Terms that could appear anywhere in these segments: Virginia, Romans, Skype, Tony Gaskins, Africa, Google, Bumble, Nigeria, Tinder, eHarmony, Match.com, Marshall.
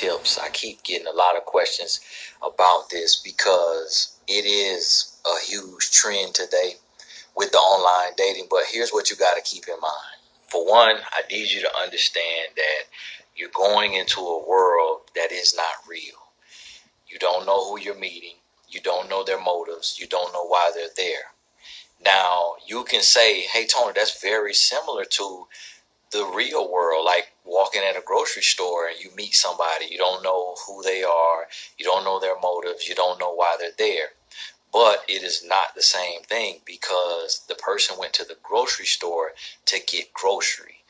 tips. I keep getting a lot of questions about this because it is a huge trend today with the online dating. But here's what you got to keep in mind. For one, I need you to understand that you're going into a world that is not real. You don't know who you're meeting. You don't know their motives. You don't know why they're there. Now, you can say, hey, Tony, that's very similar to the real world, like walking at a grocery store and you meet somebody. You don't know who they are. You don't know their motives. You don't know why they're there. But it is not the same thing because the person went to the grocery store to get grocery.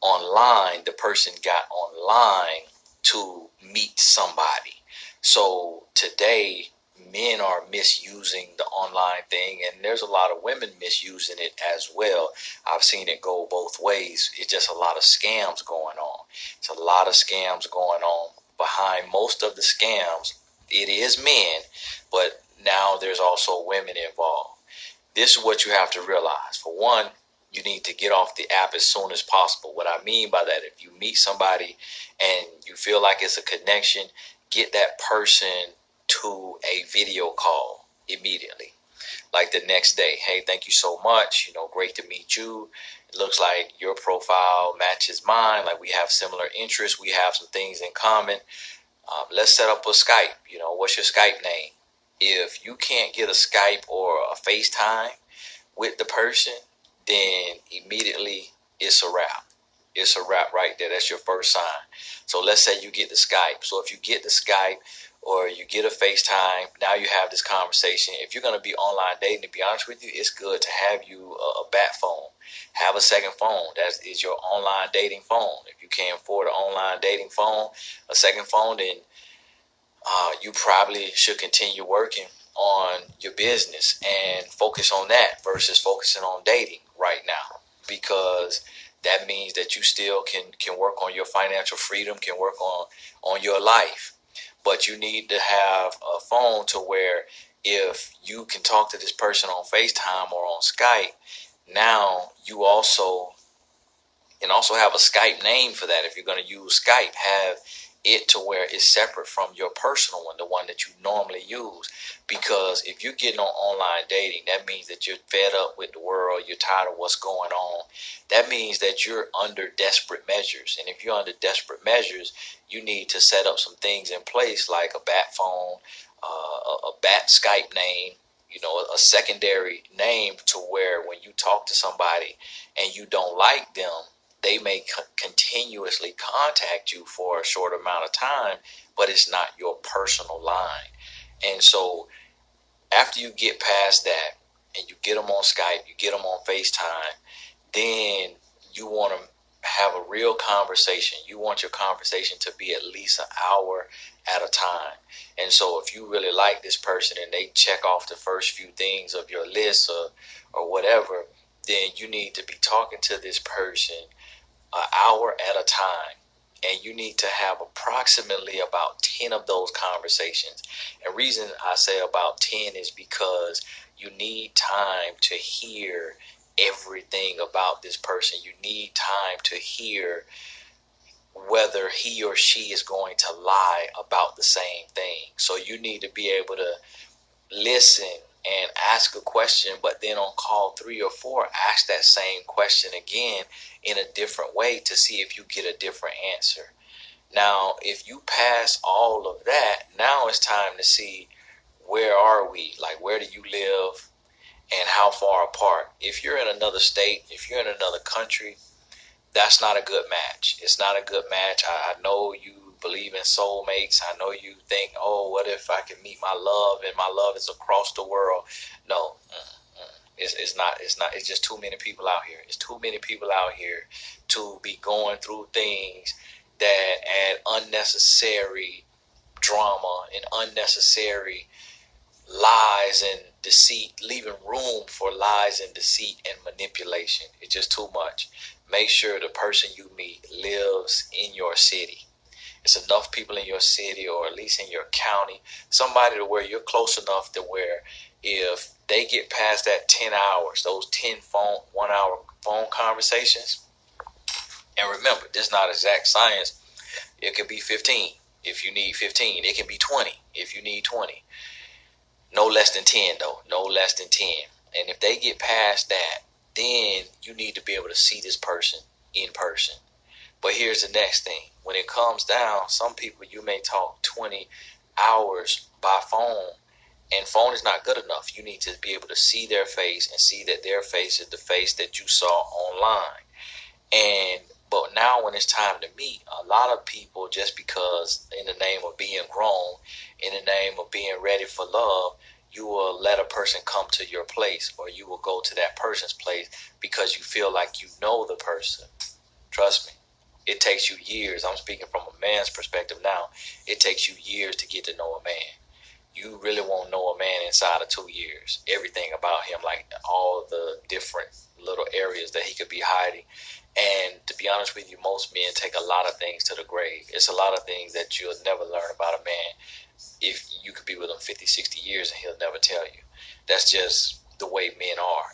Online, the person got online to meet somebody. So today, men are misusing the online thing, and there's a lot of women misusing it as well. I've seen it go both ways. It's just a lot of scams going on. It's a lot of scams going on. Behind most of the scams, it is men, but now there's also women involved. This is what you have to realize. For one, you need to get off the app as soon as possible. What I mean by that, if you meet somebody and you feel like it's a connection, get that person to a video call immediately, like the next day. Hey, thank you so much. You know, great to meet you. It looks like your profile matches mine. Like we have similar interests. We have some things in common. Let's set up a Skype. You know, what's your Skype name? If you can't get a Skype or a FaceTime with the person, then immediately it's a wrap. It's a wrap right there. That's your first sign. So let's say you get the Skype. So if you get the Skype or you get a FaceTime, now you have this conversation. If you're going to be online dating, to be honest with you, it's good to have you a bat phone. Have a second phone. That is your online dating phone. If you can't afford an online dating phone, a second phone, then you probably should continue working on your business and focus on that versus focusing on dating right now, because that means that you still can work on your financial freedom, can work on your life. But you need to have a phone to where if you can talk to this person on FaceTime or on Skype, now you also can also have a Skype name for that. If you're going to use Skype, have it to where it's separate from your personal one, the one that you normally use. Because if you're getting on online dating, that means that you're fed up with the world. You're tired of what's going on. That means that you're under desperate measures. And if you're under desperate measures, you need to set up some things in place like a bat phone, a bat Skype name, you know, a secondary name to where when you talk to somebody and you don't like them, they may continuously contact you for a short amount of time, but it's not your personal line. And so after you get past that and you get them on Skype, you get them on FaceTime, then you want to have a real conversation. You want your conversation to be at least an hour at a time. And so if you really like this person and they check off the first few things of your list or whatever, then you need to be talking to this person an hour at a time, and you need to have approximately about 10 of those conversations. And reason I say about 10 is because you need time to hear everything about this person. You need time to hear whether he or she is going to lie about the same thing. So you need to be able to listen and ask a question, but then on call 3 or 4, ask that same question again in a different way to see if you get a different answer. Now, if you pass all of that, now it's time to see, where are we? Like, where do you live and how far apart? If you're in another state, if you're in another country, that's not a good match. It's not a good match. I know you believe in soulmates. I know you think, oh, what if I can meet my love and my love is across the world? No, it's not. It's just too many people out here. It's too many people out here to be going through things that add unnecessary drama and unnecessary lies and deceit, leaving room for lies and deceit and manipulation. It's just too much. Make sure the person you meet lives in your city. It's enough people in your city or at least in your county, somebody to where you're close enough to where if they get past that 10 hours, those 10 phone, 1 hour phone conversations. And remember, this is not exact science. It could be 15. If you need 15, it can be 20. If you need 20, no less than 10 though, no less than 10. And if they get past that, then you need to be able to see this person in person. But here's the next thing. When it comes down, some people you may talk 20 hours by phone, and phone is not good enough. You need to be able to see their face and see that their face is the face that you saw online. But now when it's time to meet, a lot of people, just because in the name of being grown, in the name of being ready for love, you will let a person come to your place, or you will go to that person's place because you feel like you know the person. Trust me. It takes you years. I'm speaking from a man's perspective now. It takes you years to get to know a man. You really won't know a man inside of 2 years. Everything about him, like all the different little areas that he could be hiding. And to be honest with you, most men take a lot of things to the grave. It's a lot of things that you'll never learn about a man. If you could be with him 50, 60 years and he'll never tell you. That's just the way men are.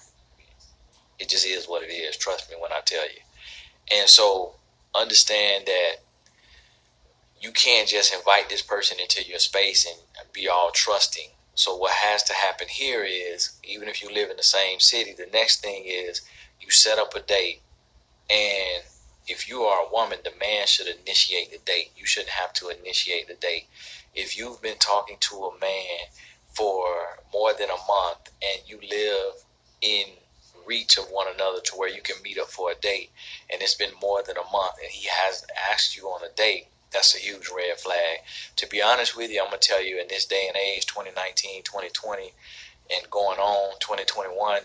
It just is what it is. Trust me when I tell you. And so understand that you can't just invite this person into your space and be all trusting. So what has to happen here is, even if you live in the same city, the next thing is you set up a date. And if you are a woman, the man should initiate the date. You shouldn't have to initiate the date. If you've been talking to a man for more than a month and you live in reach of one another to where you can meet up for a date, and it's been more than a month and he hasn't asked you on a date, that's a huge red flag. To be honest with you, I'm going to tell you, in this day and age, 2019, 2020, and going on 2021,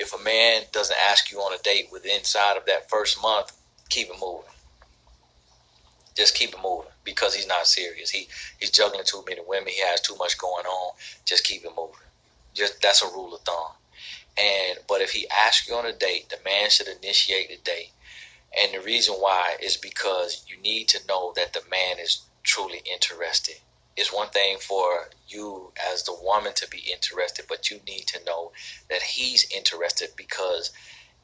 if a man doesn't ask you on a date within inside of that first month, keep it moving. Just keep it moving, because he's not serious. He's juggling too many women. He has too much going on. Just keep it moving. Just, that's a rule of thumb. But if he asks you on a date, the man should initiate the date. And the reason why is because you need to know that the man is truly interested. It's one thing for you as the woman to be interested, but you need to know that he's interested, because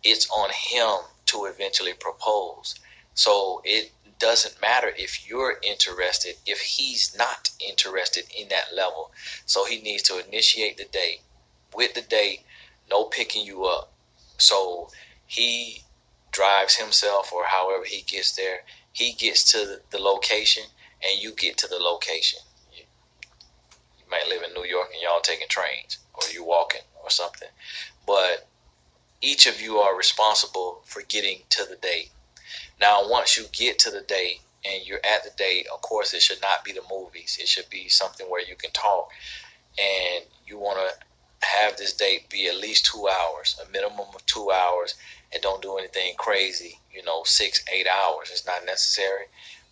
it's on him to eventually propose. So it doesn't matter if you're interested, if he's not interested in that level. So he needs to initiate the date. With the date, no picking you up. So he drives himself, or however he gets there, he gets to the location and you get to the location. You might live in New York and y'all taking trains, or you walking or something, but each of you are responsible for getting to the date. Now, once you get to the date and you're at the date, of course, it should not be the movies. It should be something where you can talk, and you want to have this date be at least 2 hours, a minimum of 2 hours, and don't do anything crazy, 6-8 hours. It's not necessary.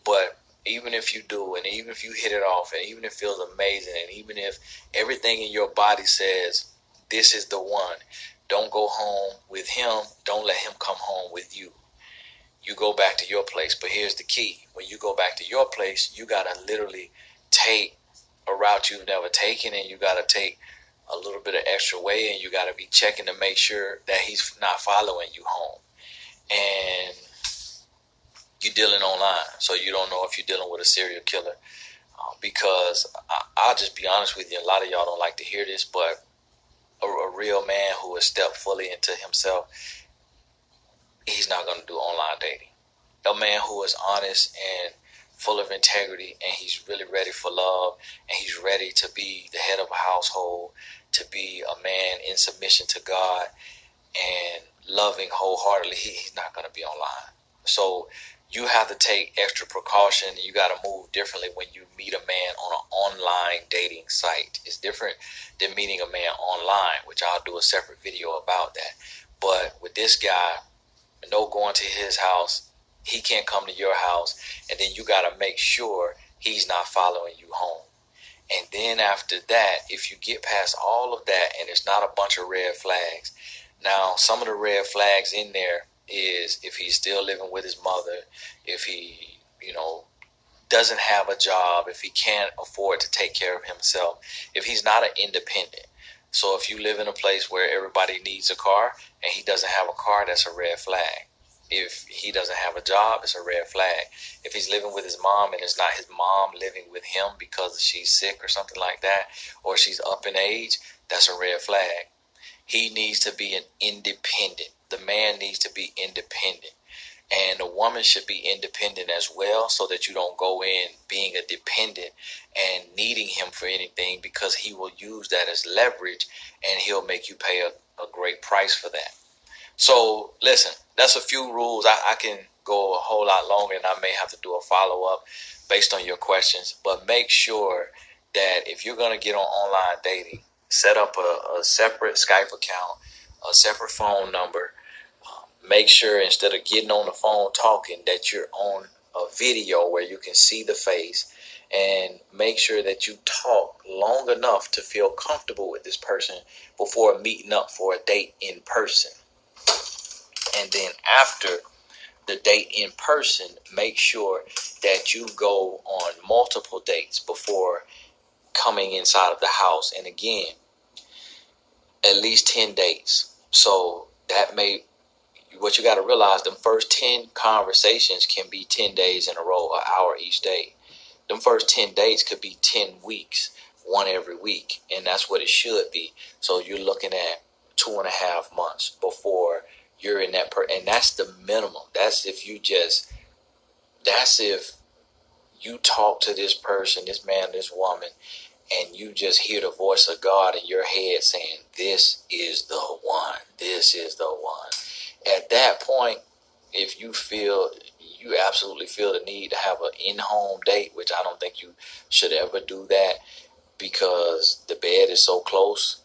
But even if you do, and even if you hit it off, and even if it feels amazing, and even if everything in your body says this is the one, don't go home with him. Don't let him come home with you. You go back to your place. But here's the key. When you go back to your place, you got to literally take a route you've never taken, and you got to take a little bit of extra way, and you got to be checking to make sure that he's not following you home. And you're dealing online, so you don't know if you're dealing with a serial killer, because I'll just be honest with you, a lot of y'all don't like to hear this, but a real man who has stepped fully into himself, he's not going to do online dating. A man who is honest and full of integrity, and he's really ready for love, and he's ready to be the head of a household, to be a man in submission to God and loving wholeheartedly, he's not going to be online. So you have to take extra precaution. You got to move differently when you meet a man on an online dating site. It's different than meeting a man online, which I'll do a separate video about that. But with this guy, no going to his house. He can't come to your house, and then you got to make sure he's not following you home. And then after that, if you get past all of that and it's not a bunch of red flags. Now, some of the red flags in there is if he's still living with his mother, if he, doesn't have a job, if he can't afford to take care of himself, if he's not an independent. So if you live in a place where everybody needs a car and he doesn't have a car, that's a red flag. If he doesn't have a job, it's a red flag. If he's living with his mom and it's not his mom living with him because she's sick or something like that, or she's up in age, that's a red flag. He needs to be an independent. The man needs to be independent. And the woman should be independent as well, so that you don't go in being a dependent and needing him for anything, because he will use that as leverage and he'll make you pay a great price for that. So listen, that's a few rules. I can go a whole lot longer and I may have to do a follow-up based on your questions, but make sure that if you're going to get on online dating, set up a separate Skype account, a separate phone number. Make sure instead of getting on the phone talking that you're on a video where you can see the face, and make sure that you talk long enough to feel comfortable with this person before meeting up for a date in person. And then after the date in person, make sure that you go on multiple dates before coming inside of the house. And again, at least 10 dates. So that may... what you got to realize, them first 10 conversations can be 10 days in a row, an hour each day. Them first 10 dates could be 10 weeks, one every week. And that's what it should be. So you're looking at 2.5 months before you're in that. And that's the minimum. That's if you talk to this person, this man, this woman, and you just hear the voice of God in your head saying, this is the one, this is the one. At that point, if you absolutely feel the need to have an in-home date, which I don't think you should ever do that because the bed is so close,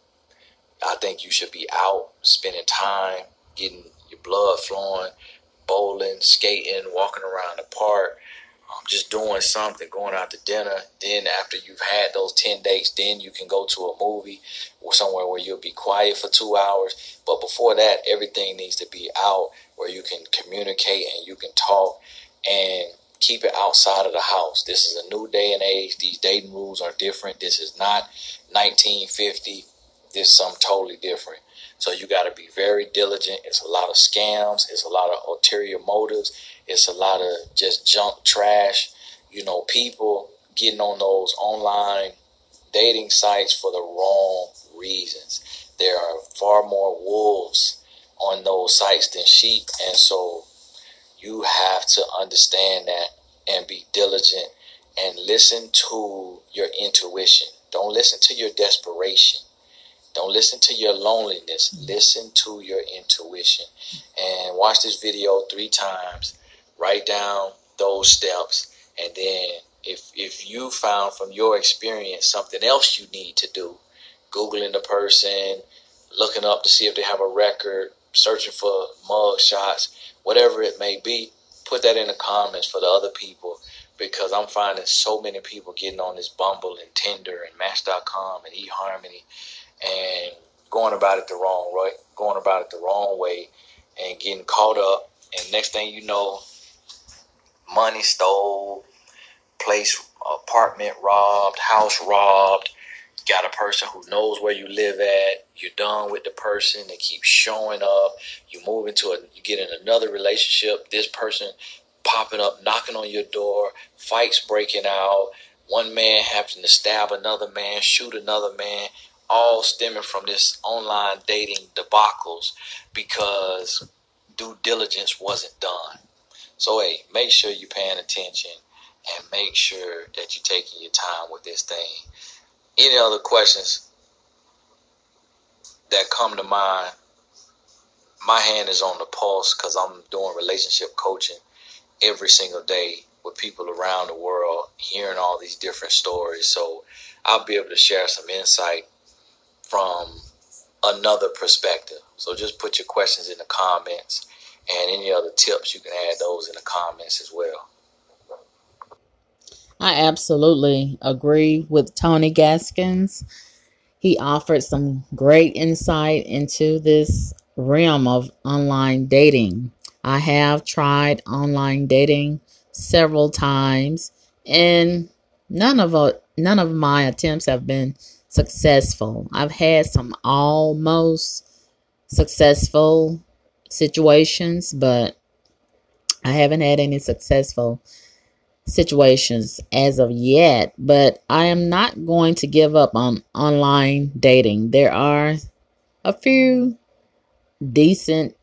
I think you should be out spending time, getting your blood flowing, bowling, skating, walking around the park, just doing something, going out to dinner. Then after you've had those 10 dates, then you can go to a movie or somewhere where you'll be quiet for 2 hours. But before that, everything needs to be out where you can communicate and you can talk, and keep it outside of the house. This is a new day and age. These dating rules are different. This is not 1950. This is something totally different. So you got to be very diligent. It's a lot of scams. It's a lot of ulterior motives. It's a lot of just junk trash, people getting on those online dating sites for the wrong reasons. There are far more wolves on those sites than sheep. And so you have to understand that and be diligent and listen to your intuition. Don't listen to your desperation. Don't listen to your loneliness. Listen to your intuition. And watch this video 3 times. Write down those steps. And then if you found from your experience something else you need to do, Googling the person, looking up to see if they have a record, searching for mug shots, whatever it may be, put that in the comments for the other people. Because I'm finding so many people getting on this Bumble and Tinder and Match.com and eHarmony, and going about it the wrong way and getting caught up. And next thing you know, money stole, apartment robbed, house robbed. Got a person who knows where you live at. You're done with the person. They keep showing up. You move you get in another relationship. This person popping up, knocking on your door, fights breaking out. One man having to stab another man, shoot another man. All stemming from this online dating debacles because due diligence wasn't done. So, hey, make sure you're paying attention and make sure that you're taking your time with this thing. Any other questions that come to mind, my hand is on the pulse because I'm doing relationship coaching every single day with people around the world, hearing all these different stories. So I'll be able to share some insight from another perspective. So just put your questions in the comments, and any other tips, you can add those in the comments as well. I absolutely agree with Tony Gaskins. He offered some great insight into this realm of online dating. I have tried online dating several times, and none of my attempts have been successful. I've had some almost successful situations, but I haven't had any successful situations as of yet, but I am not going to give up on online dating. There are a few decent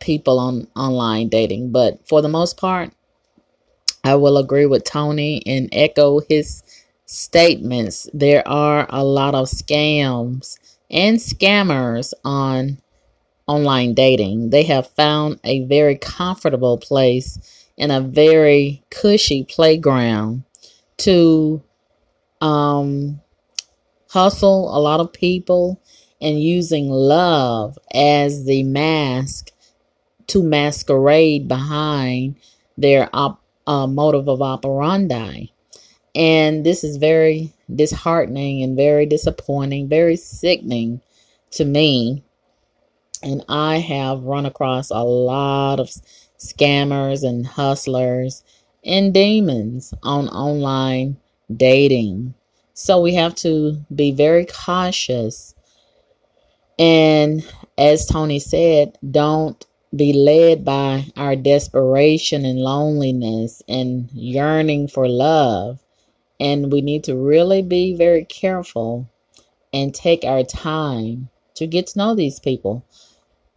people on online dating, but for the most part, I will agree with Tony and echo his statements. There are a lot of scams and scammers on online dating. They have found a very comfortable place and a very cushy playground to hustle a lot of people, and using love as the mask to masquerade behind their motive of operandi. And this is very disheartening and very disappointing, very sickening to me. And I have run across a lot of scammers and hustlers and demons on online dating. So we have to be very cautious. And as Tony said, don't be led by our desperation and loneliness and yearning for love. And we need to really be very careful and take our time to get to know these people.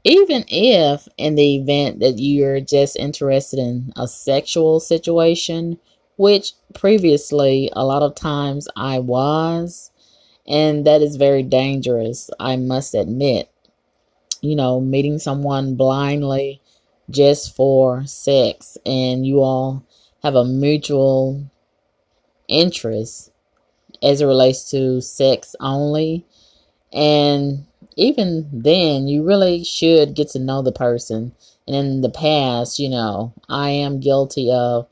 Even if in the event that you're just interested in a sexual situation, which previously a lot of times I was, and that is very dangerous, I must admit. You know, meeting someone blindly just for sex, and you all have a mutual interest as it relates to sex only. And even then, you really should get to know the person. And in the past, you know, I am guilty of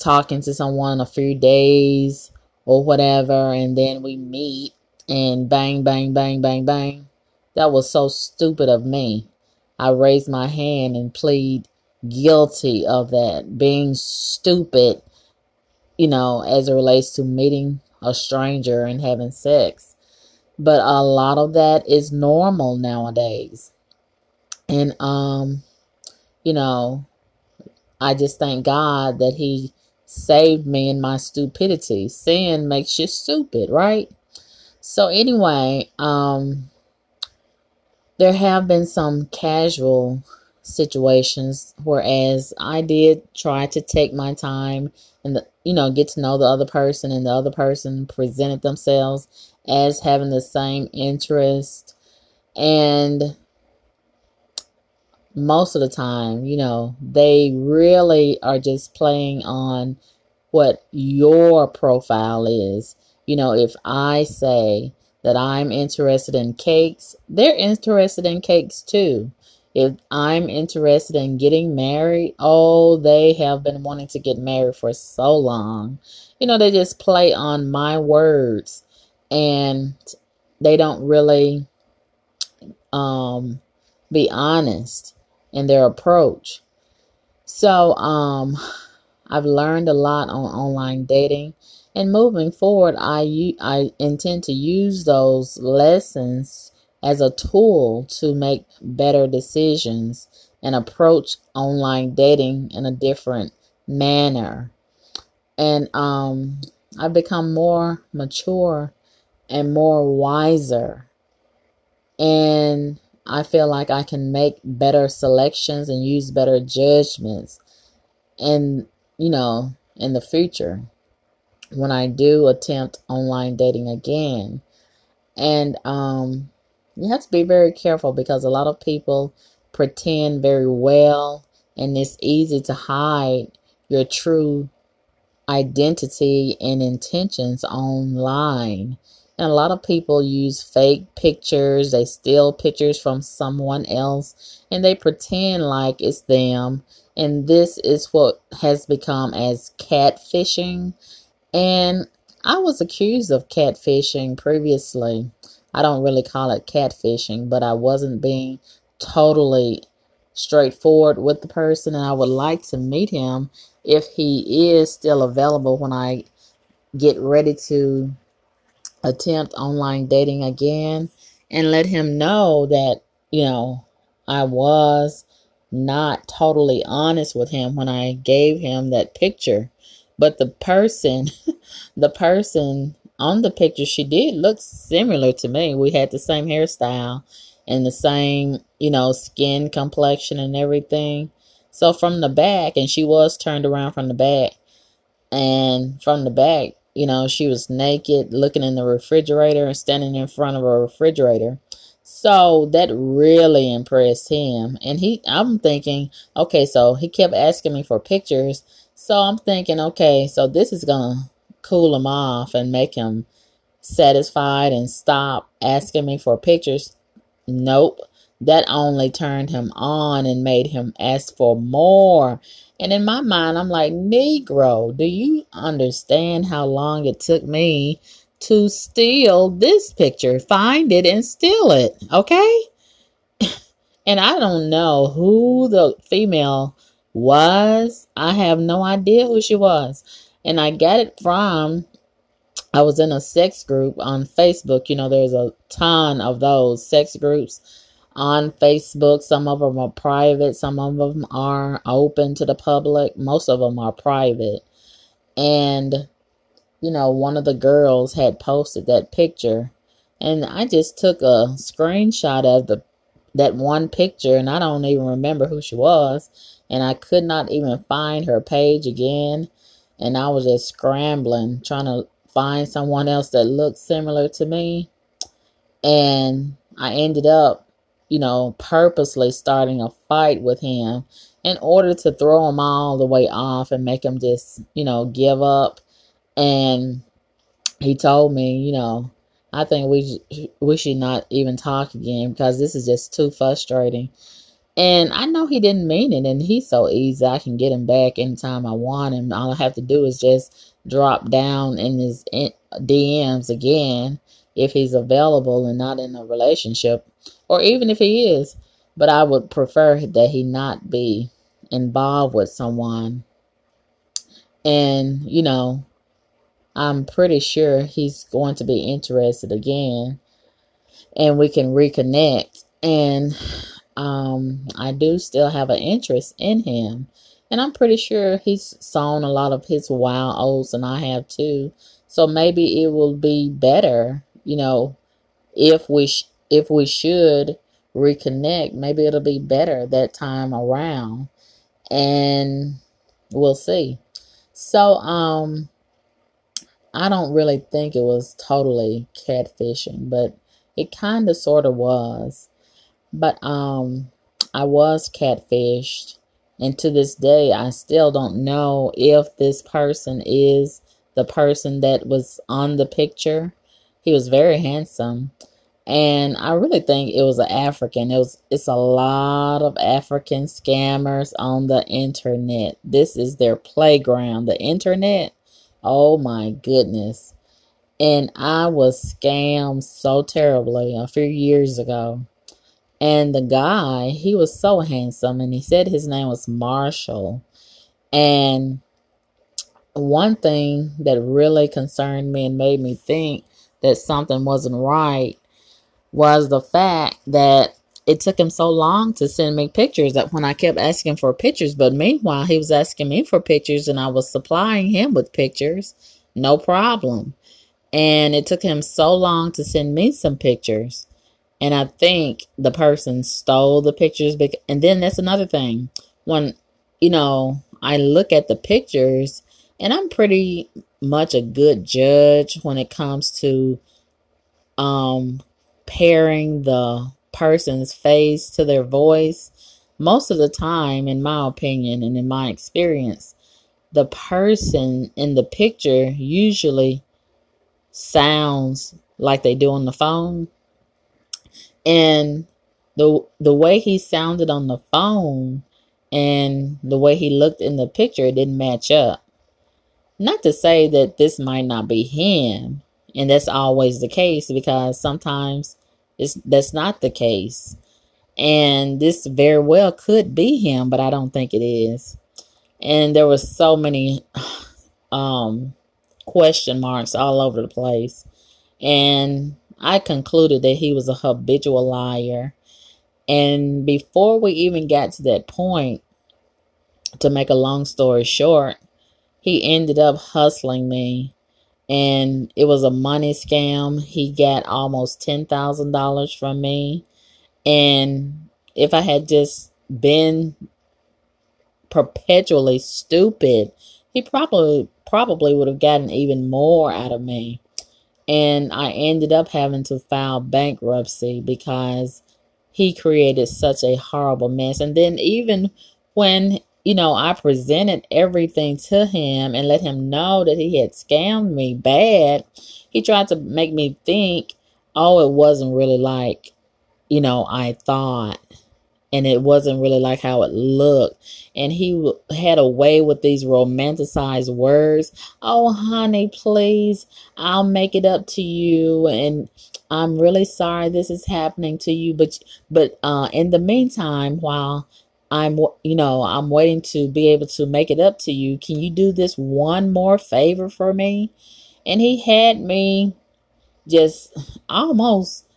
talking to someone a few days or whatever, and then we meet and bang, bang, bang, bang, bang. That was so stupid of me. I raised my hand and plead guilty of that, being stupid, you know, as it relates to meeting a stranger and having sex. But a lot of that is normal nowadays. And, you know, I just thank God that he saved me in my stupidity. Sin makes you stupid, right? So anyway, there have been some casual situations, whereas I did try to take my time and, you know, get to know the other person, and the other person presented themselves as having the same interest. And most of the time, you know, they really are just playing on what your profile is. You know, if I say that I'm interested in cakes, they're interested in cakes too. If I'm interested in getting married, oh, they have been wanting to get married for so long. You know, they just play on my words. And they don't really be honest in their approach. So I've learned a lot on online dating. And moving forward, I intend to use those lessons as a tool to make better decisions and approach online dating in a different manner. And I've become more mature and more wiser, and I feel like I can make better selections and use better judgments. And, you know, in the future, when I do attempt online dating again. And you have to be very careful, because a lot of people pretend very well, and it's easy to hide your true identity and intentions online. And a lot of people use fake pictures. They steal pictures from someone else, and they pretend like it's them. And this is what has become as catfishing. And I was accused of catfishing previously. I don't really call it catfishing, but I wasn't being totally straightforward with the person. And I would like to meet him if he is still available when I get ready to attempt online dating again, and let him know that, you know, I was not totally honest with him when I gave him that picture. But the person on the picture, she did look similar to me. We had the same hairstyle and the same, skin complexion and everything. So from the back, and she was turned around from the back, and from the back, she was naked, looking in the refrigerator and standing in front of a refrigerator. So that really impressed him. And I'm thinking, okay, so he kept asking me for pictures. So I'm thinking, okay, so this is going to cool him off and make him satisfied and stop asking me for pictures. Nope. That only turned him on and made him ask for more. And in my mind, I'm like, Negro, do you understand how long it took me to steal this picture? Find it and steal it, okay? And I don't know who the female was. I have no idea who she was. And I got it from, I was in a sex group on Facebook. There's a ton of those sex groups on Facebook. Some of them are private, some of them are open to the public, most of them are private. And one of the girls had posted that picture, and I just took a screenshot of that one picture, and I don't even remember who she was, and I could not even find her page again, and I was just scrambling trying to find someone else that looked similar to me. And I ended up purposely starting a fight with him in order to throw him all the way off and make him just, give up. And he told me, I think we should not even talk again because this is just too frustrating. And I know he didn't mean it, and he's so easy. I can get him back anytime I want him. All I have to do is just drop down in his DMs again if he's available and not in a relationship. Or even if he is, but I would prefer that he not be involved with someone. And, I'm pretty sure he's going to be interested again, and we can reconnect. And I do still have an interest in him. And I'm pretty sure he's sown a lot of his wild oats, and I have too. So maybe it will be better, if we should reconnect, maybe it'll be better that time around, and we'll see. So, I don't really think it was totally catfishing, but it kind of sort of was. But, I was catfished, and to this day, I still don't know if this person is the person that was on the picture. He was very handsome. And I really think it was an African. It's a lot of African scammers on the internet. This is their playground, the internet. Oh my goodness. And I was scammed so terribly a few years ago. And the guy, he was so handsome, and he said his name was Marshall. And one thing that really concerned me and made me think that something wasn't right was the fact that it took him so long to send me pictures, that when I kept asking for pictures, but meanwhile he was asking me for pictures, and I was supplying him with pictures, no problem. And it took him so long to send me some pictures, and I think the person stole the pictures. And then that's another thing, when I look at the pictures, and I'm pretty much a good judge when it comes to pairing the person's face to their voice. Most of the time, in my opinion and in my experience, the person in the picture usually sounds like they do on the phone. And the way he sounded on the phone and the way he looked in the picture, it didn't match up. Not to say that this might not be him, and that's always the case, because sometimes that's not the case. And this very well could be him, but I don't think it is. And there were so many question marks all over the place. And I concluded that he was a habitual liar. And before we even got to that point, to make a long story short, he ended up hustling me, and it was a money scam. He got almost $10,000 from me. And if I had just been perpetually stupid, he probably would have gotten even more out of me. And I ended up having to file bankruptcy because he created such a horrible mess. And then even when, you know, I presented everything to him and let him know that he had scammed me bad, he tried to make me think, oh, it wasn't really like, you know, I thought. And it wasn't really like how it looked. And he had a way with these romanticized words. Oh, honey, please, I'll make it up to you. And I'm really sorry this is happening to you. But in the meantime, while I'm waiting to be able to make it up to you, can you do this one more favor for me? And he had me just almost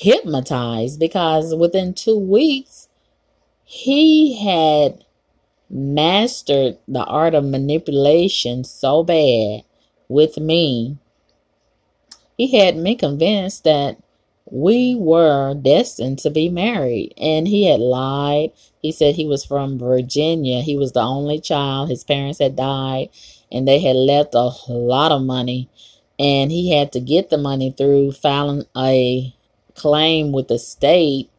hypnotized, because within 2 weeks he had mastered the art of manipulation so bad with me. He had me convinced that we were destined to be married, and he had lied. He said he was from Virginia. He was the only child. His parents had died, and they had left a lot of money, and he had to get the money through filing a claim with the state,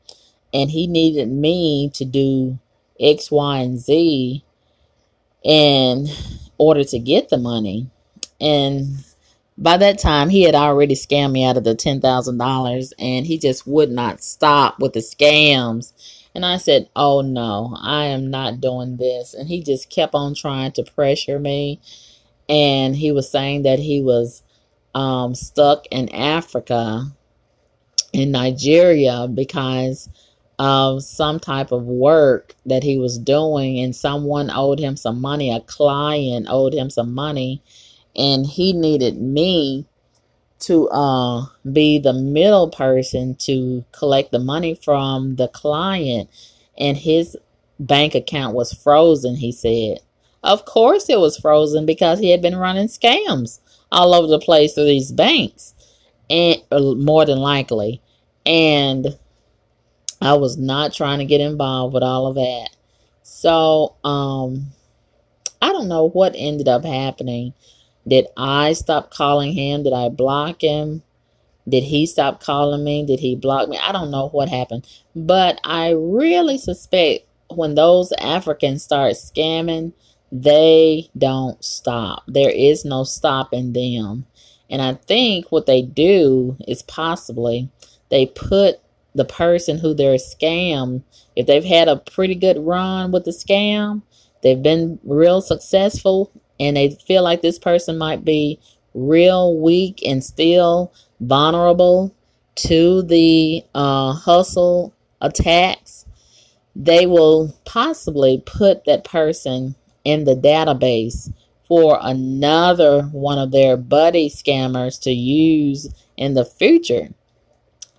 and he needed me to do X, Y, and Z in order to get the money. And by that time, he had already scammed me out of the $10,000, and he just would not stop with the scams. And I said, oh no, I am not doing this. And he just kept on trying to pressure me, and he was saying that he was stuck in Africa, in Nigeria, because of some type of work that he was doing, and someone owed him some money. A client owed him some money, and he needed me to be the middle person to collect the money from the client, and his bank account was frozen, he said. Of course it was frozen, because he had been running scams all over the place through these banks. And more than likely, and I was not trying to get involved with all of that. So I don't know what ended up happening. Did I stop calling him? Did I block him? Did he stop calling me? Did he block me? I don't know what happened, but I really suspect when those Africans start scamming, they don't stop. There is no stopping them. And I think what they do is possibly they put the person who they're scammed, if they've had a pretty good run with the scam, they've been real successful, and they feel like this person might be real weak and still vulnerable to the hustle attacks, they will possibly put that person in the database for another one of their buddy scammers to use in the future.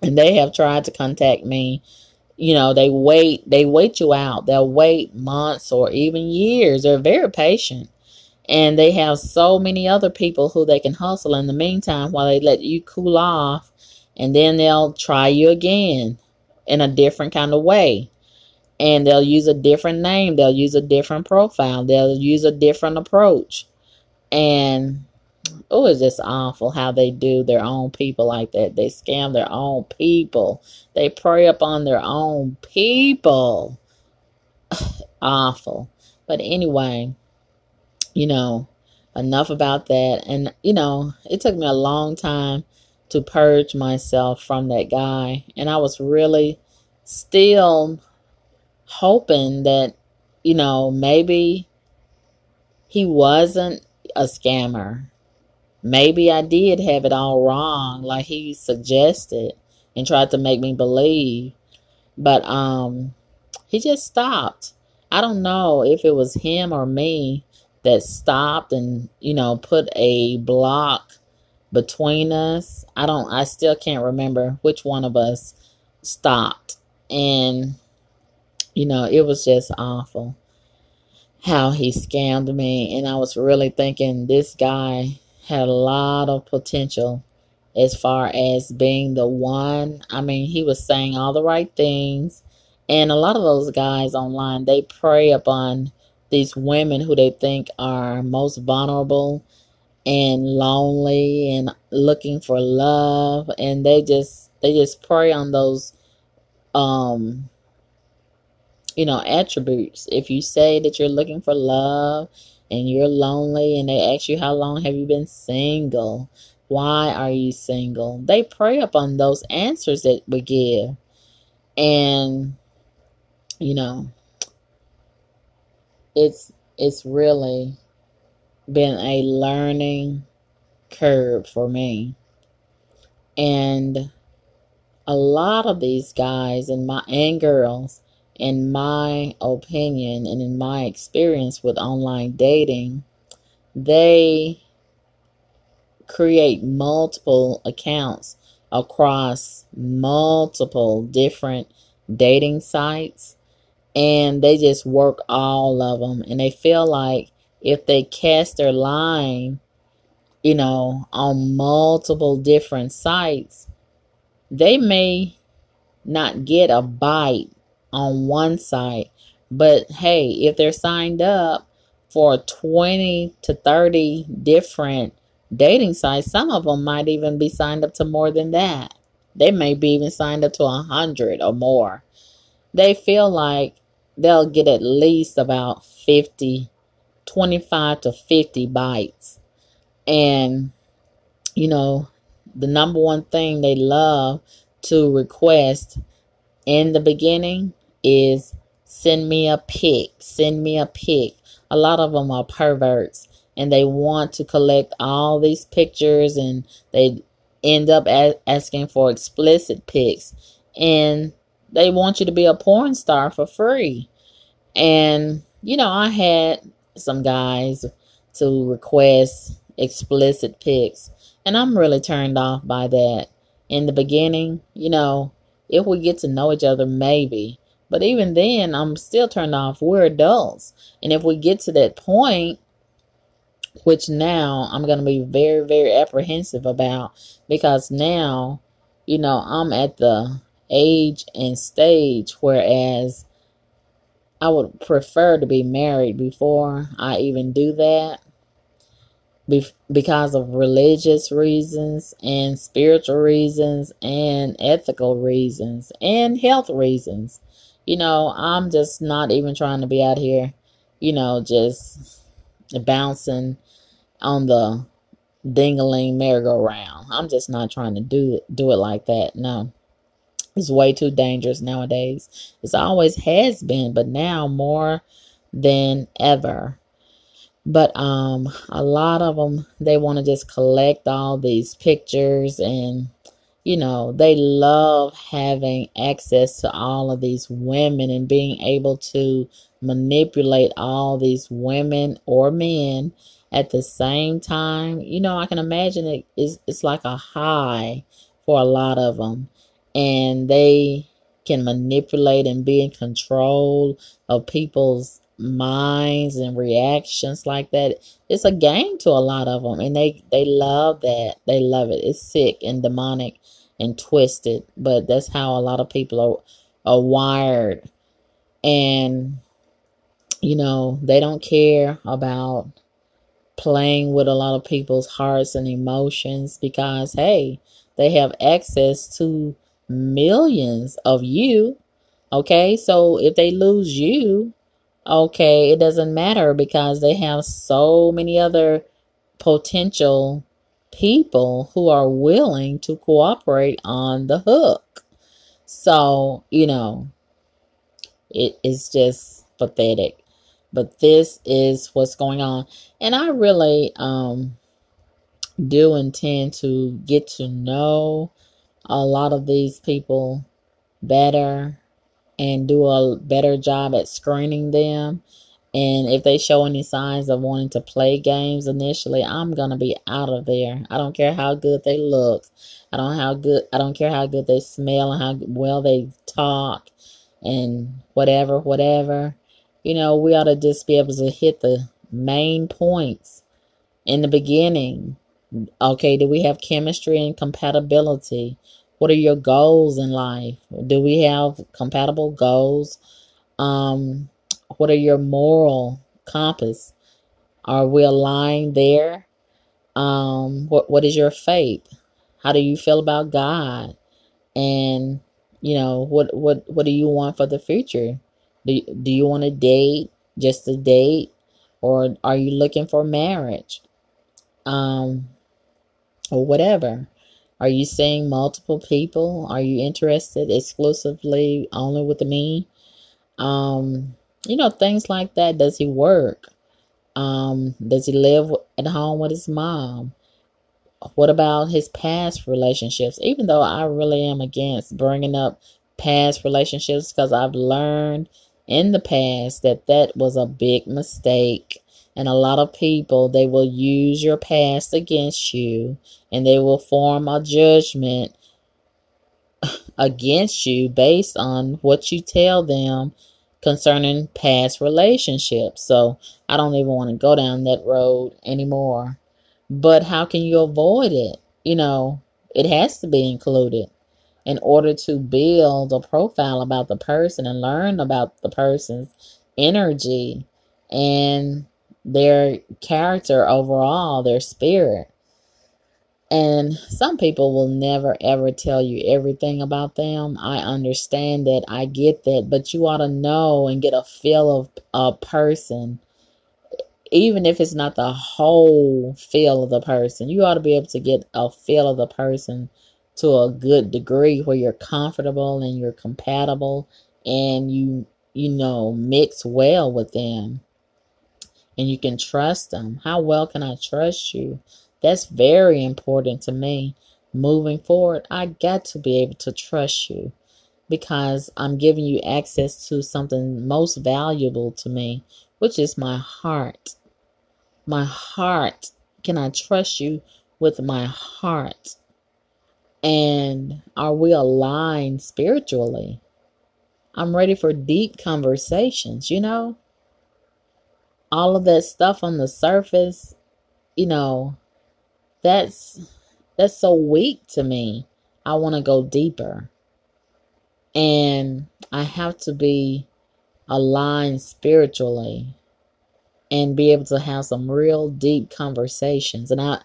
And they have tried to contact me. You know, they wait you out. They'll wait months or even years. They're very patient. And they have so many other people who they can hustle in the meantime while they let you cool off. And then they'll try you again in a different kind of way. And they'll use a different name. They'll use a different profile. They'll use a different approach. And it's just awful how they do their own people like that. They scam their own people. They prey upon their own people. Awful. But anyway, you know, enough about that. And, you know, it took me a long time to purge myself from that guy. And I was really still hoping that, you know, maybe he wasn't a scammer. Maybe I did have it all wrong, like he suggested and tried to make me believe. But he just stopped. I don't know if it was him or me that stopped and, you know, put a block between us. I still can't remember which one of us stopped. And, you know, it was just awful how he scammed me. And I was really thinking this guy had a lot of potential as far as being the one. I mean, he was saying all the right things. And a lot of those guys online, they prey upon these women who they think are most vulnerable and lonely and looking for love. And they just prey on those, you know, attributes. If you say that you're looking for love and you're lonely and they ask you, how long have you been single? Why are you single? They prey upon those answers that we give. And, you know, it's really been a learning curve for me. And a lot of these guys and girls, in my opinion and in my experience with online dating, they create multiple accounts across multiple different dating sites, and they just work all of them. And they feel like if they cast their line, you know, on multiple different sites, they may not get a bite on one site. But hey, if they're signed up for 20 to 30 different dating sites, some of them might even be signed up to more than that. They may be even signed up to 100 or more. They feel like they'll get at least about 25 to 50 bites. And, you know, the number one thing they love to request in the beginning is send me a pic, send me a pic. A lot of them are perverts and they want to collect all these pictures, and they end up asking for explicit pics, and they want you to be a porn star for free. And, you know, I had some guys to request explicit pics, and I'm really turned off by that. In the beginning, you know, if we get to know each other, maybe. But even then, I'm still turned off. We're adults. And if we get to that point, which now I'm going to be very, very apprehensive about, because now, you know, I'm at the age and stage whereas I would prefer to be married before I even do that, because of religious reasons and spiritual reasons and ethical reasons and health reasons. You know, I'm just not even trying to be out here, you know, just bouncing on the ding-a-ling merry-go-round. I'm just not trying to do it like that. No, it's way too dangerous nowadays. It's always has been, but now more than ever. But a lot of them, they want to just collect all these pictures, and, you know, they love having access to all of these women and being able to manipulate all these women or men at the same time. You know, I can imagine it's like a high for a lot of them, and they can manipulate and be in control of people's minds and reactions like that. It's a game to a lot of them, and they love that. They love it. It's sick and demonic and twisted, but that's how a lot of people are wired. And, you know, they don't care about playing with a lot of people's hearts and emotions, because hey, they have access to millions of you. Okay, so if they lose you, okay, it doesn't matter, because they have so many other potential people who are willing to cooperate on the hook. So, you know, it is just pathetic. But this is what's going on. And I really do intend to get to know a lot of these people better and do a better job at screening them And if they show any signs of wanting to play games initially, I'm going to be out of there. I don't care how good they look. I don't care how good they smell and how well they talk and whatever. You know, we ought to just be able to hit the main points in the beginning. Okay, do we have chemistry and compatibility? What are your goals in life? Do we have compatible goals? What are your moral compass? Are we aligned there? What is your faith? How do you feel about God? And, you know, what do you want for the future? Do you want to date, just to date? Or are you looking for marriage? Or whatever. Are you seeing multiple people? Are you interested exclusively only with me? You know, things like that. Does he work? Does he live at home with his mom? What about his past relationships? Even though I really am against bringing up past relationships, because I've learned in the past that was a big mistake. And a lot of people, they will use your past against you, and they will form a judgment against you based on what you tell them concerning past relationships. So I don't even want to go down that road anymore. But how can you avoid it? You know, it has to be included in order to build a profile about the person and learn about the person's energy and their character overall, their spirit. And some people will never, ever tell you everything about them. I understand that. I get that. But you ought to know and get a feel of a person. Even if it's not the whole feel of the person, you ought to be able to get a feel of the person to a good degree where you're comfortable and you're compatible and you know, mix well with them and you can trust them. How well can I trust you? That's very important to me. Moving forward, I got to be able to trust you because I'm giving you access to something most valuable to me, which is my heart. My heart. Can I trust you with my heart? And are we aligned spiritually? I'm ready for deep conversations, you know? All of that stuff on the surface, you know, that's so weak to me. I want to go deeper. And I have to be aligned spiritually and be able to have some real deep conversations. And I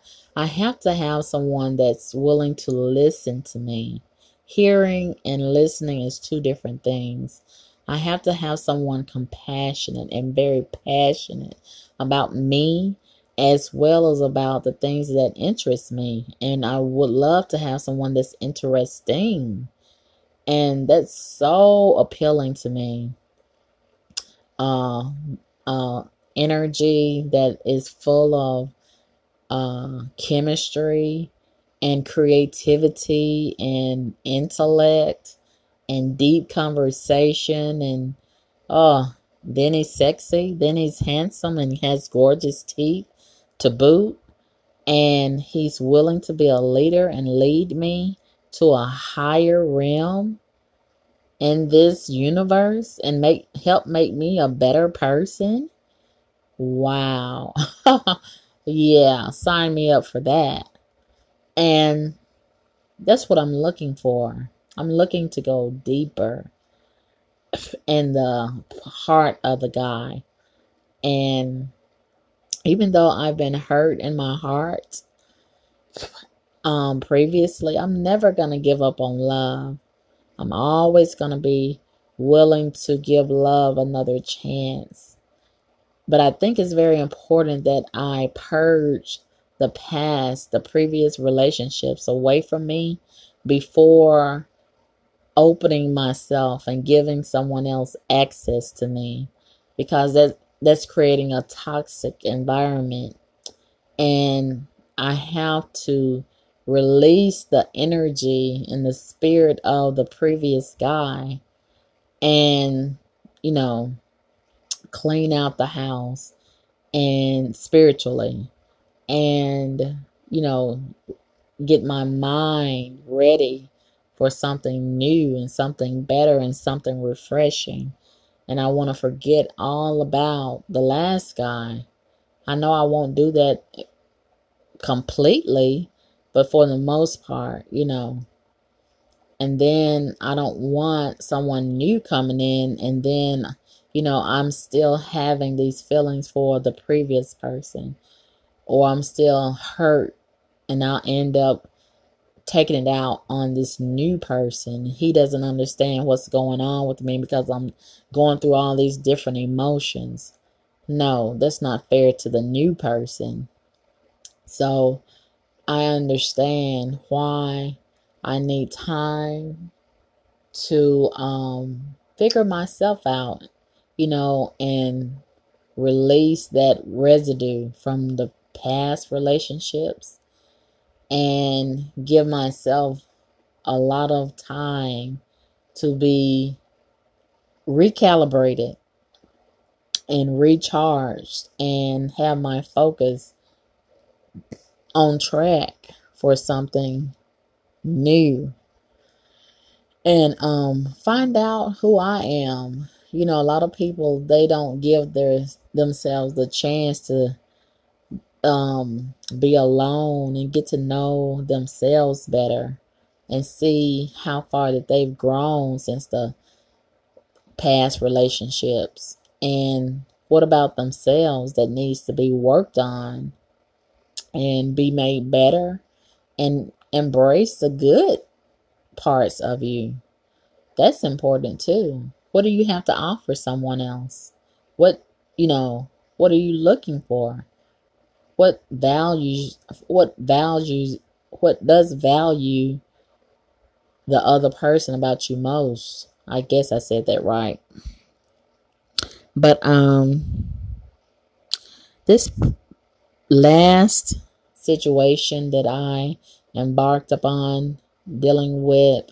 have to have someone that's willing to listen to me. Hearing and listening is two different things. I have to have someone compassionate and very passionate about me, as well as about the things that interest me. And I would love to have someone that's interesting. And that's so appealing to me. Energy that is full of chemistry and creativity and intellect and deep conversation. And then he's sexy, then he's handsome and has gorgeous teeth to boot, and he's willing to be a leader and lead me to a higher realm in this universe and help make me a better person. Wow. Yeah, sign me up for that. And that's what I'm looking for. I'm looking to go deeper in the heart of the guy. And even though I've been hurt in my heart previously, I'm never going to give up on love. I'm always going to be willing to give love another chance. But I think it's very important that I purge the past, the previous relationships away from me before opening myself and giving someone else access to me. Because that's creating a toxic environment. And I have to release the energy and the spirit of the previous guy and, you know, clean out the house and spiritually and, you know, get my mind ready for something new and something better and something refreshing. And I want to forget all about the last guy. I know I won't do that completely, but for the most part, you know. And then I don't want someone new coming in and then, you know, I'm still having these feelings for the previous person, or I'm still hurt and I'll end up taking it out on this new person. He doesn't understand what's going on with me because I'm going through all these different emotions. No, that's not fair to the new person. So I understand why I need time to figure myself out, you know, and release that residue from the past relationships and give myself a lot of time to be recalibrated and recharged and have my focus on track for something new. And find out who I am. You know, a lot of people, they don't give themselves the chance to be alone and get to know themselves better and see how far that they've grown since the past relationships, and what about themselves that needs to be worked on and be made better, and embrace the good parts of you. That's important too. What do you have to offer someone else? What are you looking for? What does value the other person about you most? I guess I said that right. But this last situation that I embarked upon dealing with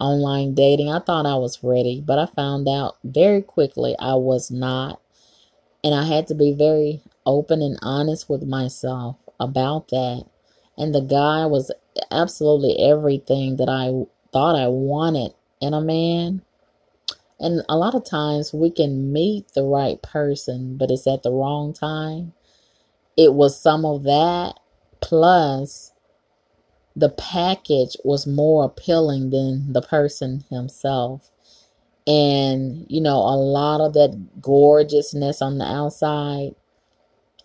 online dating, I thought I was ready, but I found out very quickly I was not. And I had to be very open and honest with myself about that. And the guy was absolutely everything that I thought I wanted in a man. And a lot of times we can meet the right person, but it's at the wrong time. It was some of that, plus the package was more appealing than the person himself. And, you know, a lot of that gorgeousness on the outside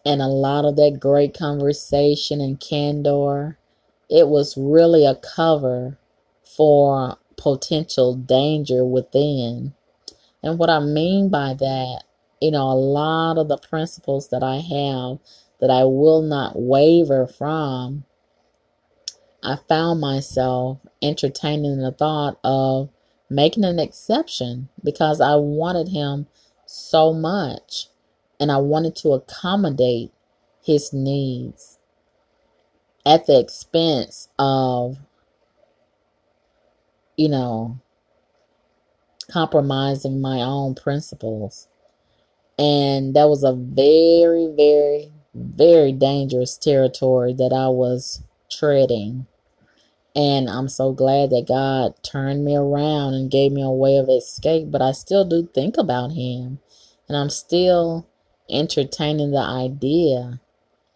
and a lot of that great conversation and candor, it was really a cover for potential danger within. And what I mean by that, you know, a lot of the principles that I have that I will not waver from, I found myself entertaining the thought of making an exception because I wanted him so much. And I wanted to accommodate his needs at the expense of, you know, compromising my own principles. And that was a very, very, very dangerous territory that I was treading. And I'm so glad that God turned me around and gave me a way of escape. But I still do think about him. And I'm still entertaining the idea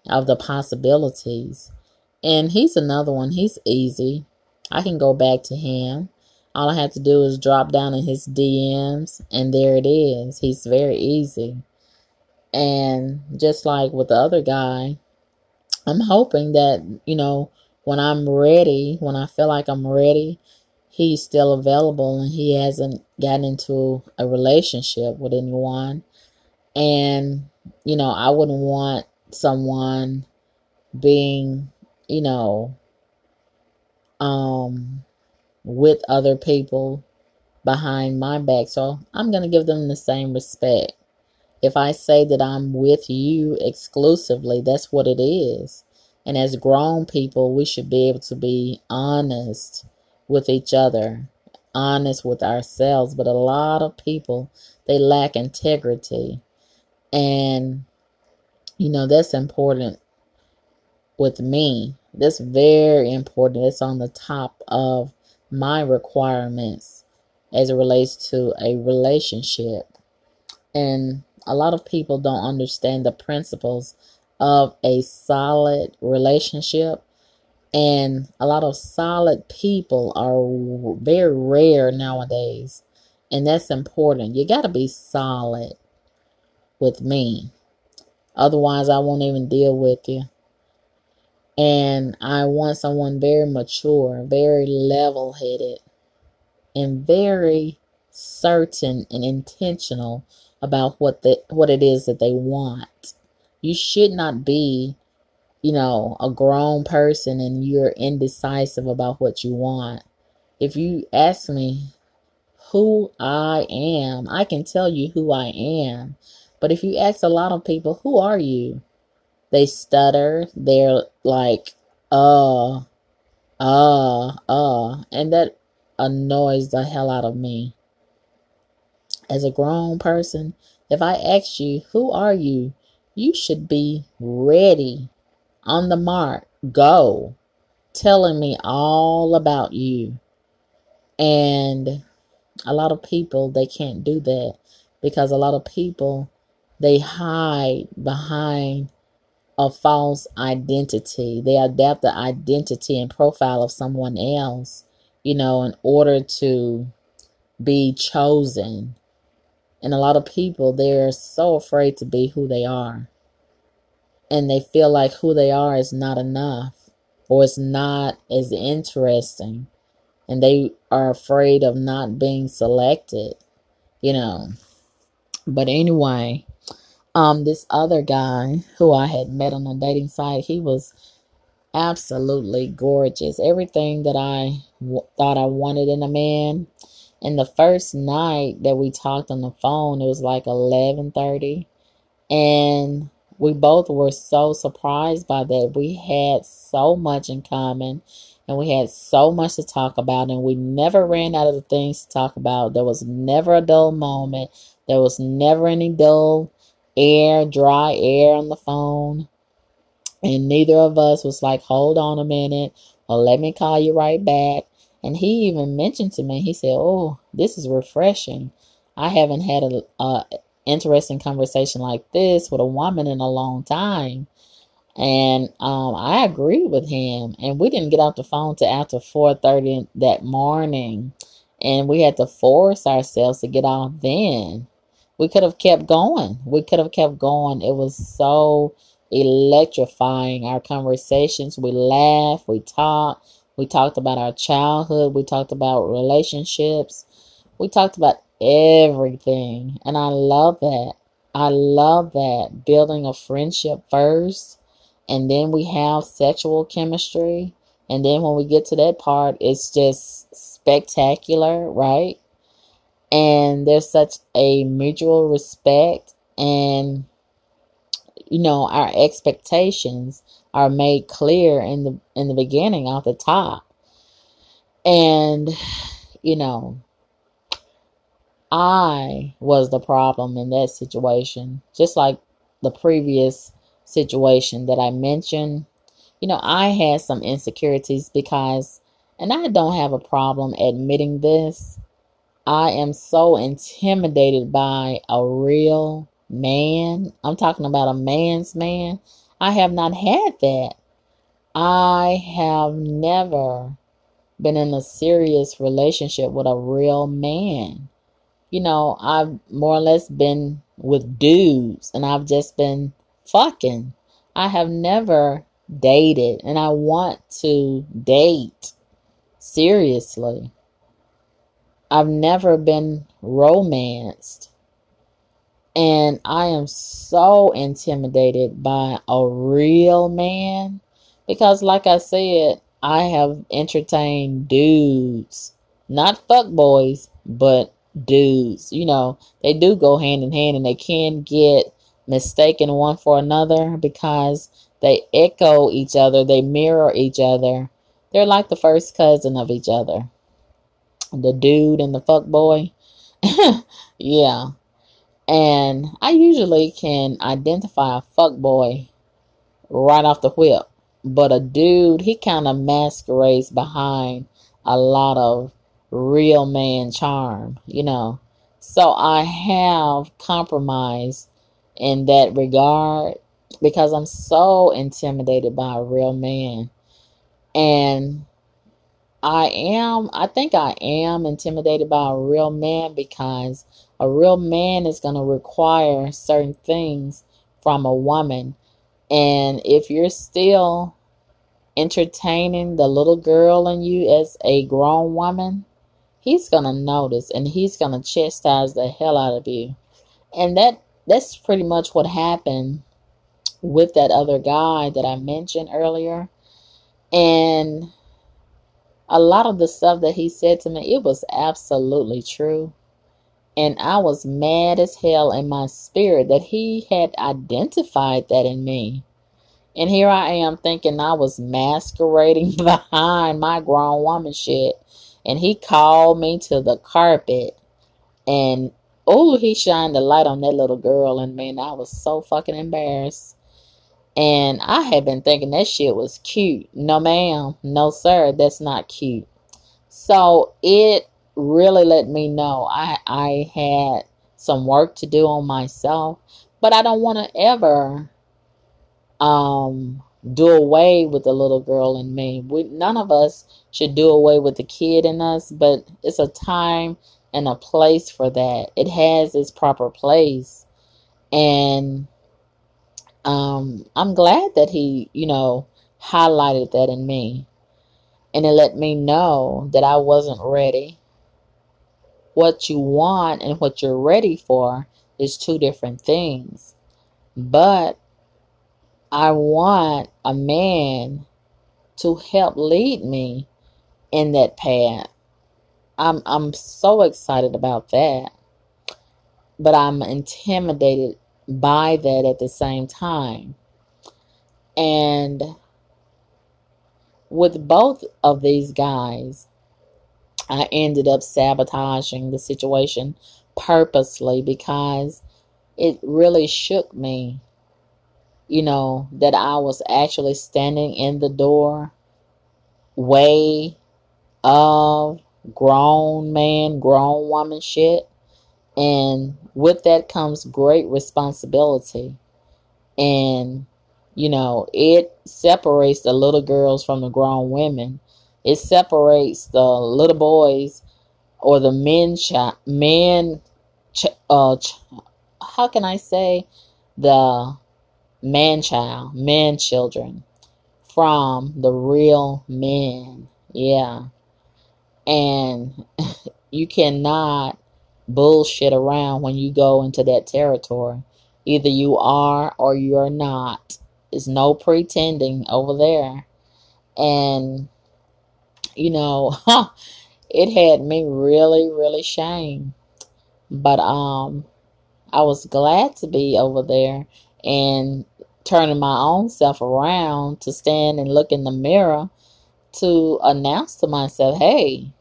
of the possibilities. And he's another one. He's easy. I can go back to him. All I have to do is drop down in his DMs, and there it is. He's very easy. And just like with the other guy, I'm hoping that, you know, when I'm ready, when I feel like I'm ready, he's still available and he hasn't gotten into a relationship with anyone. And, you know, I wouldn't want someone being, you know, with other people behind my back. So I'm going to give them the same respect. If I say that I'm with you exclusively, that's what it is. And as grown people, we should be able to be honest with each other, honest with ourselves. But a lot of people, they lack integrity. And, you know, that's important with me. That's very important. It's on the top of my requirements as it relates to a relationship. And a lot of people don't understand the principles of a solid relationship. And a lot of solid people are very rare nowadays. And that's important. You got to be solid with me. Otherwise, I won't even deal with you. And I want someone very mature, very level-headed, and very certain and intentional about what it is that they want. You should not be, you know, a grown person and you're indecisive about what you want. If you ask me who I am, I can tell you who I am. But if you ask a lot of people, who are you? They stutter. They're like, and that annoys the hell out of me. As a grown person, if I ask you, who are you? You should be ready, on the mark, go, telling me all about you. And a lot of people, they can't do that because a lot of people, they hide behind a false identity. They adapt the identity and profile of someone else, you know, in order to be chosen. And a lot of people, they're so afraid to be who they are. And they feel like who they are is not enough or it's not as interesting. And they are afraid of not being selected, you know. But anyway, this other guy who I had met on a dating site, he was absolutely gorgeous. Everything that I thought I wanted in a man. And the first night that we talked on the phone, it was like 11:30. And we both were so surprised by that. We had so much in common and we had so much to talk about, and we never ran out of the things to talk about. There was never a dull moment. There was never any dull air, dry air on the phone. And neither of us was like, hold on a minute, or let me call you right back. And he even mentioned to me, he said, oh, this is refreshing. I haven't had a interesting conversation like this with a woman in a long time. And I agreed with him. And we didn't get off the phone till after 4:30 that morning. And we had to force ourselves to get off then. We could have kept going. It was so electrifying, our conversations. We laughed. We talked. We talked about our childhood. We talked about relationships. We talked about everything. And I love that. Building a friendship first. And then we have sexual chemistry. And then when we get to that part, it's just spectacular, right? And there's such a mutual respect. And, you know, our expectations are made clear in the beginning, off the top. And, you know, I was the problem in that situation. Just like the previous situation that I mentioned, you know, I had some insecurities because, and I don't have a problem admitting this, I am so intimidated by a real man. I'm talking about a man's man. I have not had that. I have never been in a serious relationship with a real man. You know, I've more or less been with dudes and I've just been fucking. I have never dated, and I want to date seriously. I've never been romanced. And I am so intimidated by a real man because, like I said, I have entertained dudes, not fuckboys, but dudes. You know, they do go hand in hand, and they can get mistaken one for another because they echo each other. They mirror each other. They're like the first cousin of each other. The dude and the fuckboy. Yeah. And I usually can identify a fuckboy right off the whip. But a dude, he kind of masquerades behind a lot of real man charm, you know. So I have compromised in that regard because I'm so intimidated by a real man. And I think I am intimidated by a real man because a real man is going to require certain things from a woman. And if you're still entertaining the little girl in you as a grown woman, he's going to notice and he's going to chastise the hell out of you. And that's pretty much what happened with that other guy that I mentioned earlier. And a lot of the stuff that he said to me, it was absolutely true. And I was mad as hell in my spirit that he had identified that in me. And here I am thinking I was masquerading behind my grown woman shit. And he called me to the carpet. And, oh, he shined the light on that little girl in me. And I was so fucking embarrassed. And I had been thinking that shit was cute. No, ma'am. No, sir. That's not cute. So it really let me know I had some work to do on myself. But I don't want to ever do away with the little girl in me. None of us should do away with the kid in us. But it's a time and a place for that. It has its proper place. And I'm glad that he, you know, highlighted that in me, and it let me know that I wasn't ready. What you want and what you're ready for is two different things, but I want a man to help lead me in that path. I'm so excited about that, but I'm intimidated by that at the same time. And with both of these guys, I ended up sabotaging the situation purposely because it really shook me, you know, that I was actually standing in the door way of grown man, grown woman shit. And with that comes great responsibility. And, you know, it separates the little girls from the grown women. It separates the little boys or the man children from the real men. Yeah. And you cannot bullshit around when you go into that territory. Either you are or you're not. There's no pretending over there. And, you know, it had me really, really shamed. But I was glad to be over there and turning my own self around to stand and look in the mirror to announce to myself, hey,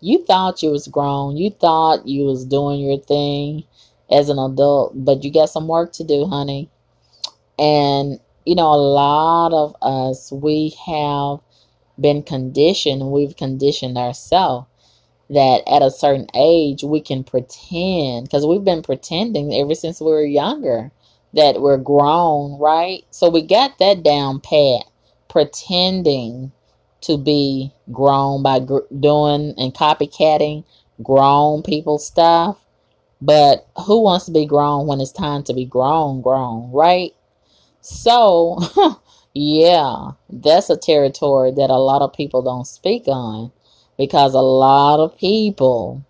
you thought you was grown. You thought you was doing your thing as an adult, but you got some work to do, honey. And, you know, a lot of us, we have been conditioned. We've conditioned ourselves that at a certain age we can pretend, because we've been pretending ever since we were younger that we're grown, right? So we got that down pat, pretending to be grown by doing and copycatting grown people stuff. But who wants to be grown when it's time to be grown, right? So, yeah, that's a territory that a lot of people don't speak on, because a lot of people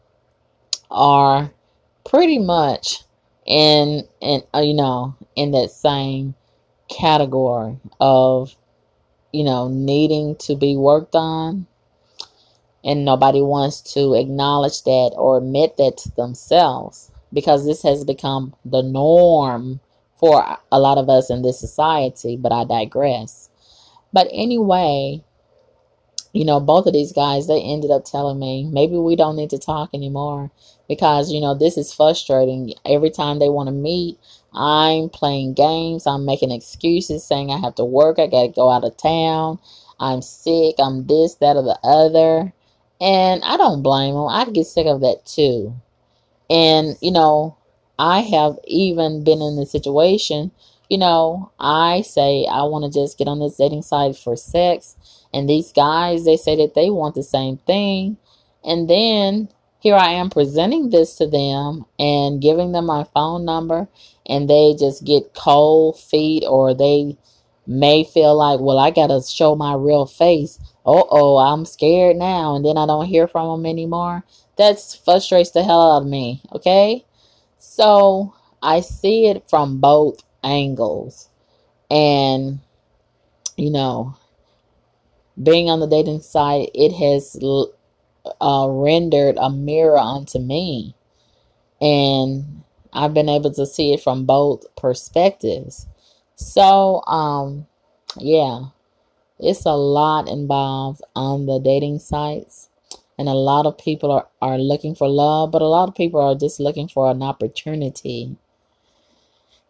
are pretty much in that same category of, you know, needing to be worked on, and nobody wants to acknowledge that or admit that to themselves, because this has become the norm for a lot of us in this society. But I digress. But anyway, you know, both of these guys, they ended up telling me, maybe we don't need to talk anymore because, you know, this is frustrating. Every time they want to meet, I'm playing games. I'm making excuses saying I have to work. I got to go out of town. I'm sick. I'm this, that, or the other. And I don't blame them. I'd get sick of that too. And, you know, I have even been in the situation, you know, I say I want to just get on this dating site for sex. And these guys, they say that they want the same thing. And then here I am presenting this to them and giving them my phone number. And they just get cold feet, or they may feel like, well, I got to show my real face. Uh-oh, I'm scared now. And then I don't hear from them anymore. That frustrates the hell out of me. Okay? So I see it from both angles. And, you know, being on the dating site, it has rendered a mirror unto me. And I've been able to see it from both perspectives. So, yeah, it's a lot involved on the dating sites. And a lot of people are looking for love, but a lot of people are just looking for an opportunity.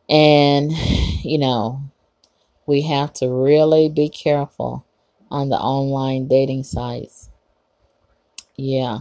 And, you know, we have to really be careful on the online dating sites. Yeah.